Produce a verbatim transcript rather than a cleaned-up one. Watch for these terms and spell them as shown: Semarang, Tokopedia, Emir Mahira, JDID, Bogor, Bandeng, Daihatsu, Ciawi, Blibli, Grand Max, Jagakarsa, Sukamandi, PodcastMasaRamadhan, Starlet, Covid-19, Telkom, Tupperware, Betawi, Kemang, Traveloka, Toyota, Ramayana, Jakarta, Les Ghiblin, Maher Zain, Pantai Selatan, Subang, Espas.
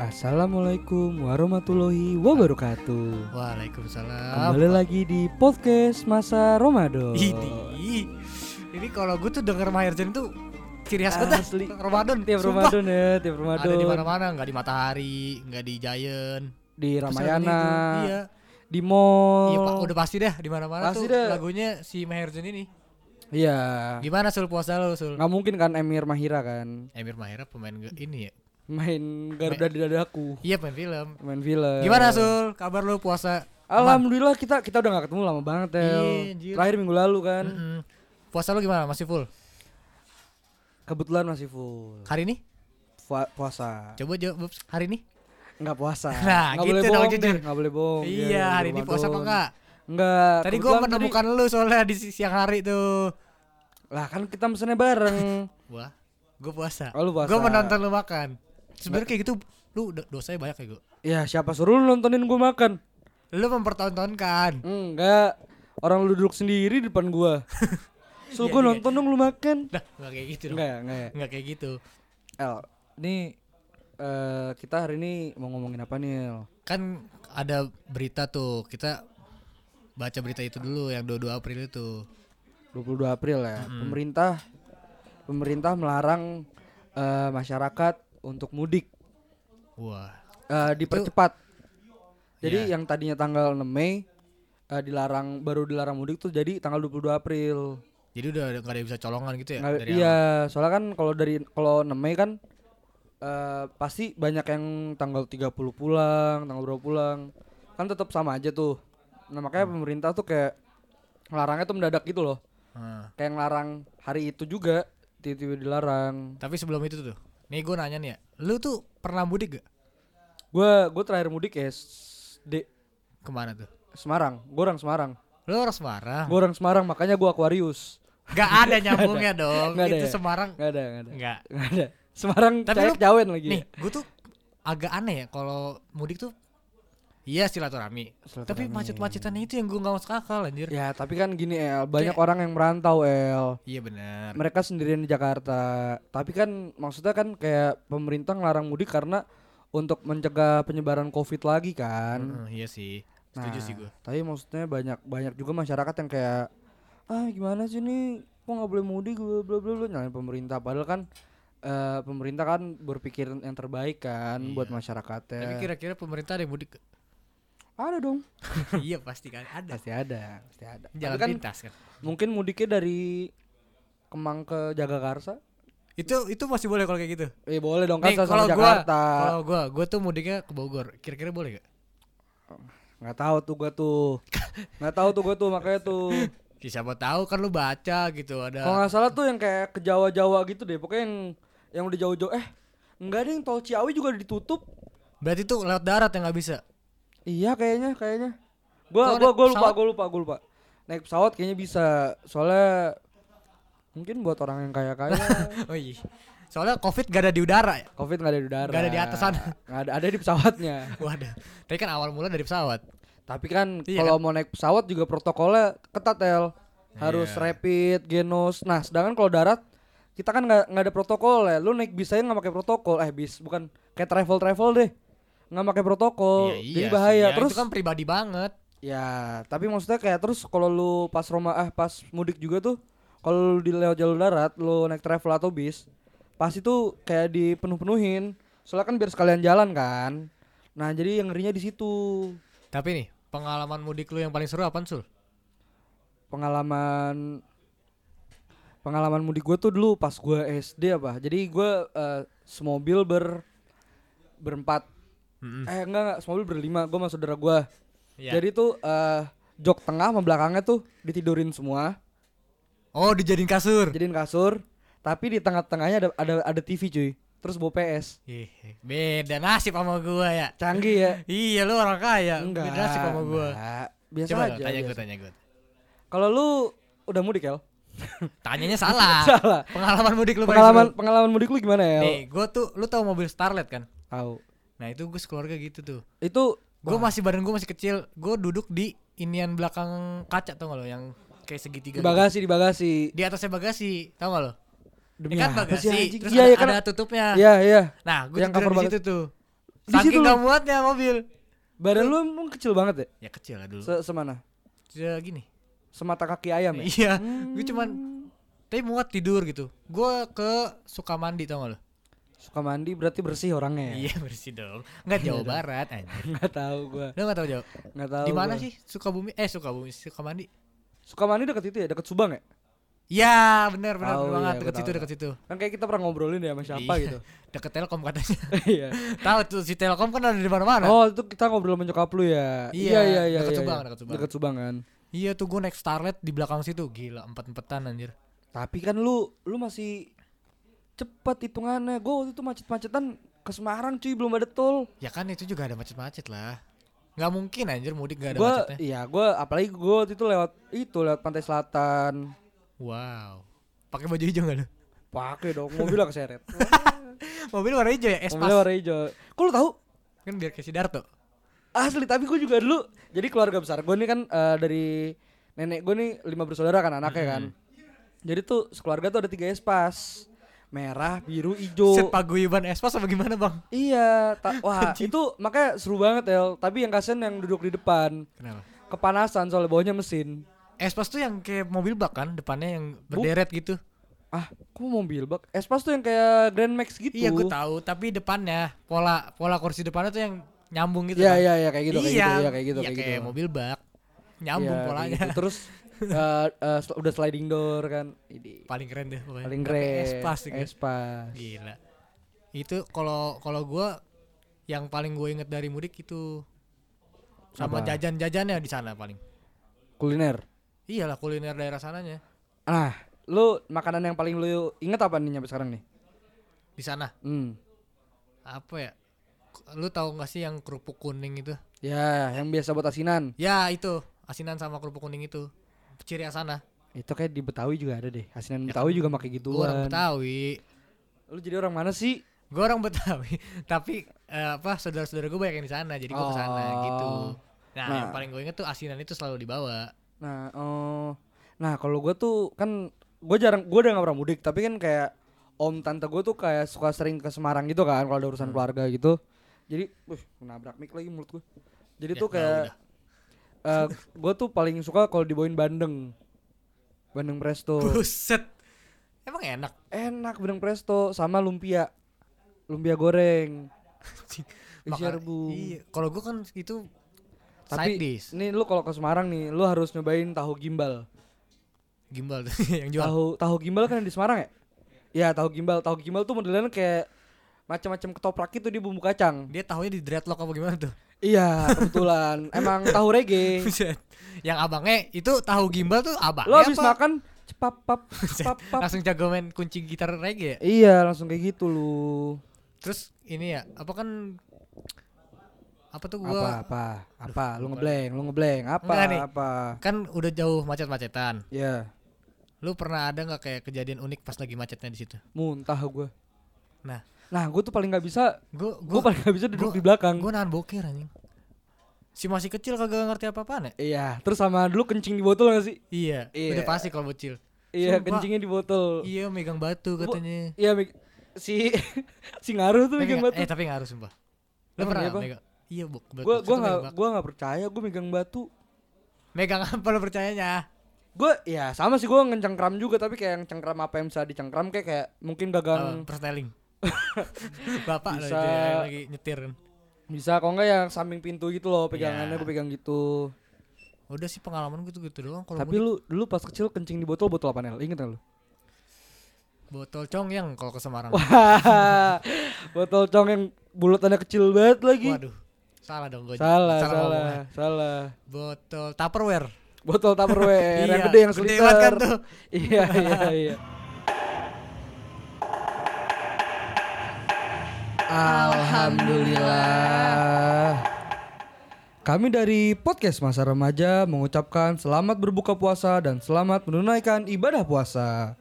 Assalamualaikum warahmatullahi wabarakatuh. Waalaikumsalam. Kembali lagi di podcast masa Ramadan. Ini, ini kalau gue tuh denger Maher Zain tuh ciri khas asli. Ramadan tiap Sumpah. Ramadan ya, tiap Ramadan. Ada di mana-mana, nggak di Matahari, nggak di Giant, di Ramayana, iya. Di mall. Iya, Pak, udah pasti dah di mana-mana tuh dah. Lagunya si Maher Zain ini. Iya. Gimana Sul puasa lo Sul? Gak mungkin kan Emir Mahira kan? Emir Mahira pemain ini ya. Main Garuda main, di dadaku. Iya main film. Main film. Gimana Sul? Kabar lu puasa? Alhamdulillah aman. kita kita udah gak ketemu lama banget ya. Terakhir minggu lalu kan. Mm-hmm. Puasa lu gimana? Masih full? Kebetulan masih full. Hari ini? Pu- puasa. Coba jawab hari ini? Enggak puasa. Nah, nggak gitu boleh dong jujur. Enggak boleh bohong. Iya, ya, hari ini puasa apa enggak? Enggak. Tadi gue menemukan tadi... lu soalnya di siang hari tuh. Lah kan kita mesennya bareng. Wah, gue puasa. Oh, lu puasa. Gue menonton lu makan. Sebenarnya kayak gitu, lu dosanya banyak ya gue. Ya siapa suruh lu nontonin gue makan? Lu mempertontonkan. Enggak, orang lu duduk sendiri di depan gue. So gue nonton dong lu makan. Nah, nggak kayak gitu dong. Nggak, nggak. Nggak kayak gitu. El, ini uh, kita hari ini mau ngomongin apa nih? El? Kan ada berita tuh, kita baca berita itu dulu yang dua puluh dua April itu. dua puluh dua April ya. Mm-hmm. Pemerintah pemerintah melarang uh, masyarakat untuk mudik. Wah. Uh, dipercepat. Itu, jadi yeah. yang tadinya tanggal enam Mei uh, dilarang baru dilarang mudik tuh jadi tanggal dua puluh dua April. Jadi udah enggak ada bisa colongan gitu ya nggak, dari Iya, awal. Soalnya kan kalau dari kalau enam Mei kan uh, pasti banyak yang tanggal tiga puluh pulang, tanggal berapa pulang. Kan tetap sama aja tuh. Nah, makanya hmm. pemerintah tuh kayak ngelarangnya tuh mendadak gitu loh. Hmm. Kayak ngelarang hari itu juga, tiba-tiba dilarang. Tapi sebelum itu tuh, nih gue nanya nih ya, lu tuh pernah mudik gak? Gue gue terakhir mudik ya S D. Kemana tuh? Semarang, gue orang Semarang. Lu orang Semarang? Gue orang Semarang, makanya gue Aquarius. Gak ada nyambungnya gak ada. dong, gak ada itu ya? Semarang. Gak ada, gak ada. Gak, gak ada. Semarang cahaya kejawen lagi. Nih, gue tuh agak aneh ya kalau mudik tuh. Iya silaturahmi. silaturahmi. Tapi macet-macetannya itu yang gue gak masuk akal anjir. Ya tapi kan gini El, banyak kayak... orang yang merantau El. Iya benar. Mereka sendirian di Jakarta. Tapi kan maksudnya kan kayak pemerintah ngelarang mudik karena untuk mencegah penyebaran Covid lagi kan. Hmm, iya sih. Setuju nah, sih gue. Tapi maksudnya banyak banyak juga masyarakat yang kayak ah gimana sih nih kok gak boleh mudik bla bla bla nyalain pemerintah padahal kan uh, pemerintah kan berpikir yang terbaik kan iya. buat masyarakatnya. Tapi kira-kira pemerintah ada yang mudik? Ada dong. Iya pasti kan ada. Pasti ada, pasti ada. Jalan kan pintas kan. Mungkin mudiknya dari Kemang ke Jagakarsa. Itu itu masih boleh kalau kayak gitu. Iya eh, boleh dong kan sama kalau Jakarta. Gua, kalau gua, gua tuh mudiknya ke Bogor. Kira-kira boleh enggak? Enggak tahu tuh gua tuh. Enggak tahu tuh gua tuh makanya tuh. Siapa tahu kan lu baca gitu ada. Kalau enggak salah tuh yang kayak ke Jawa-Jawa gitu deh. Pokoknya yang yang udah jauh-jauh eh enggak ada yang tol Ciawi juga ditutup. Berarti tuh lewat darat yang enggak bisa. Iya kayaknya kayaknya. Gua gua gua lupa gua lupa gua lupa. Naik pesawat kayaknya bisa. Soalnya mungkin buat orang yang kaya-kaya. Oh iya. Soalnya Covid gak ada di udara ya. Covid gak ada di udara. Gak ada di atas sana. Gak ada ada di pesawatnya. Waduh. Tapi kan awal mula dari pesawat. Tapi kan iya, kalau kan? mau naik pesawat juga protokolnya ketat El. Harus yeah. rapid, genos. Nah, sedangkan kalau darat kita kan enggak enggak ada protokol ya. Lu naik bis aja enggak pakai protokol. Eh bis bukan kayak travel-travel deh. Nggak pakai protokol, ya, iya, jadi bahaya ya, terus. Itu kan pribadi banget. Ya, tapi maksudnya kayak terus kalau lu pas Roma ah pas mudik juga tuh, kalau lu di lewat jalur darat, lu naik travel atau bis, pas itu kayak dipenuh-penuhin. Soalnya kan biar sekalian jalan kan. Nah, jadi yang ngerinya di situ. Tapi nih, pengalaman mudik lu yang paling seru apaan, Sul? Pengalaman pengalaman mudik gue tuh dulu pas gue S D apa. Jadi gue uh, semobil ber berempat. Mm-hmm. Eh enggak enggak, semobil berlima, gue sama saudara gue yeah. Jadi tuh uh, jok tengah sama belakangnya tuh ditidurin semua. Oh dijadiin kasur. Jadiin kasur. Tapi di tengah-tengahnya ada ada ada T V cuy. Terus bawa P S. Ih, beda nasib sama gue ya. Canggih ya. Iya lu orang kaya. Enggak, beda nasib sama gue. Biasa coba aja. Coba tanya gue, tanya gue. Kalau lu udah mudik El? Tanyanya salah. Salah. Pengalaman mudik lu Pengalaman pengalaman mudik lu gimana El? Nih gue tuh, lu tau mobil Starlet kan? Tahu. Nah itu gue sekeluarga gitu tuh. Itu gue masih badan gue masih kecil. Gue duduk di inian belakang kaca tau gak lo yang kayak segitiga. Di bagasi gitu. Di bagasi. Di atasnya bagasi tau gak lo? Demi ya kan bagasi. Terus iya, ada, iya, ada kan, tutupnya. Iya iya. Nah gue tidur di situ tuh. Saking gak muatnya mobil. Badan lu emang kecil banget ya? Ya kecil lah dulu. Se Semana? Ya gini. Semata kaki ayam ya? Iya. Hmm. Gue cuman tapi muat tidur gitu. Gue ke Sukamandi tau gak lu? Sukamandi berarti bersih orangnya ya? Iya bersih dong. Enggak Jawa Barat anjir. Enggak tahu gua. Lu enggak tahu Jawa? Enggak tahu. Di mana sih? Sukabumi eh Sukabumi Sukamandi. Sukamandi dekat itu ya, dekat Subang ya? Ya benar benar oh, banget iya, dekat situ dekat situ. Kan kayak kita pernah ngobrolin ya sama siapa iya, gitu. Dekat Telkom katanya. Iya. Tahu tuh si Telkom kan ada di mana-mana. Oh, itu kita ngobrol sama nyokap lu ya. Iya iya iya. Dekat iya, Subang, iya. dekat Subang. Dekat Subang kan. Iya tuh gua naik Starlet di belakang situ. Gila, empat-empatan anjir. Tapi kan lu lu masih cepet hitungannya. Gua waktu itu macet-macetan ke Semarang cuy, belum ada tol. Ya kan itu juga ada macet-macet lah. Gak mungkin anjir mudik gak ada gua, macetnya. Iya, gua apalagi gua waktu itu lewat itu lewat Pantai Selatan. Wow, pakai baju hijau nggak lu? Pakai dong, mobil aku seret. Mobil warna hijau ya, Espas. Mobil warna hijau. Kok lu tahu? Kan biar ke Sidarto. Asli, tapi gue juga dulu. Jadi keluarga besar gue nih kan uh, dari nenek gue nih lima bersaudara kan anaknya hmm. kan. Jadi tuh sekeluarga tuh ada tiga Espas, merah, biru, hijau. Sepaguyuban Espas apa gimana bang? Iya, ta- wah itu makanya seru banget El. Tapi yang kasian yang duduk di depan. Kenapa? Kepanasan soalnya bawahnya mesin. Espas tuh yang kayak mobil bak kan, depannya yang berderet gitu. Ah, kok mobil bak? Espas tuh yang kayak Grand Max gitu. Iya, gue tahu. Tapi depannya pola pola kursi depannya tuh yang nyambung gitu. Iya, kan? iya, iya, kayak gitu, iya. kayak gitu, ya, kayak gitu, iya, kayak, kayak gitu. mobil bak, nyambung ya, polanya. Gitu. Terus uh, uh, sl- udah sliding door kan. Ini. Paling keren deh. Pokoknya. Paling keren. Espas sih. Espas. Gila. Itu kalau kalau gue yang paling gue inget dari mudik itu sama apa? Jajan-jajannya di sana paling. Kuliner. Iyalah kuliner daerah sananya. Nah, lu makanan yang paling lu inget apa nih nyampe sekarang nih? Di sana? Hmm. Apa ya? Lu tahu enggak sih yang kerupuk kuning itu? Ya, yang biasa buat asinan. Ya, itu. Asinan sama kerupuk kuning itu. Ciri sana. Itu kayak di Betawi juga ada deh. Asinan ya, Betawi juga pakai gituan. Gua orang Betawi. Lu jadi orang mana sih? Gua orang Betawi, tapi uh, apa saudara-saudara gua banyak yang di sana, jadi gua oh. ke sana gitu. Nah, nah, yang paling gua inget tuh asinan itu selalu dibawa. Nah, oh, nah kalau gue tuh kan gue jarang, gue udah nggak pernah mudik, tapi kan kayak om tante gue tuh kayak suka sering ke Semarang gitu kan, kalau ada urusan hmm. keluarga gitu. Jadi, wih, nabrak mik lagi mulut gue. Jadi ya, tuh kayak, uh, gue tuh paling suka kalau dibawain bandeng, bandeng presto. Buset, emang enak? Enak bandeng presto sama lumpia, lumpia goreng. Isi rebung. Iya, kalau gue kan itu. Tapi nih lu kalau ke Semarang nih lu harus nyobain tahu gimbal. Gimbal tuh yang jual. Tahu tahu gimbal kan di Semarang ya? Ya tahu gimbal, tahu gimbal tuh modelannya kayak macam-macam ketoprak itu di bumbu kacang. Dia tahunya di dreadlock apa gimana tuh? Iya, kebetulan emang tahu reggae. Yang abangnya itu tahu gimbal tuh abang. Lu habis makan cepap pap pap pap. Langsung jago main kunci gitar reggae ya? Iya, langsung kayak gitu lu. Terus ini ya, apa kan apa tuh gua apa apa apa Duh, lu ngeblank lu ngeblank apa nih, apa kan udah jauh macet-macetan ya yeah. Lu pernah ada nggak kayak kejadian unik pas lagi macetnya di situ? Muntah gua. Nah nah gua tuh paling nggak bisa gua gua, gua paling nggak bisa duduk gua, di belakang gua nahan boker anjing. Si masih kecil kagak ngerti apa-apaan ya. Iya, terus sama dulu kencing di botol nggak sih? Iya, iya, udah pasti kalau bocil. Iya, sumpah, kencingnya di botol. Iya, megang batu katanya. Iya, me- si si ngaruh tuh megang batu. Eh tapi ngaruh sumpah. Lu pernah megang? Iya, Bok. Gue gue nggak gue nggak percaya gue megang batu. Megang apa lo percayanya? Gue ya sama sih, gue ngecengkram juga, tapi kayak yang cengkram apa yang bisa dicengkram kayak kayak mungkin gagang uh, perseteling. Bapak bisa, loh itu yang lagi nyetir kan. Bisa kalau nggak yang samping pintu gitu loh pegangannya ya. Gue pegang gitu. Udah sih pengalaman gue tuh gitu doang. Tapi mudik. Lu dulu pas kecil kencing di botol botol apa Nel? Ingat nggak lu? Botol congyang kalau ke Semarang. Botol congyang bulatannya kecil banget lagi. Waduh. Salah dong gue. Salah, salah, salah, salah. Botol Tupperware. Botol Tupperware yang gede yang seliter kan tuh. Iya, iya, iya. Alhamdulillah. Kami dari podcast Masa Remaja mengucapkan selamat berbuka puasa dan selamat menunaikan ibadah puasa.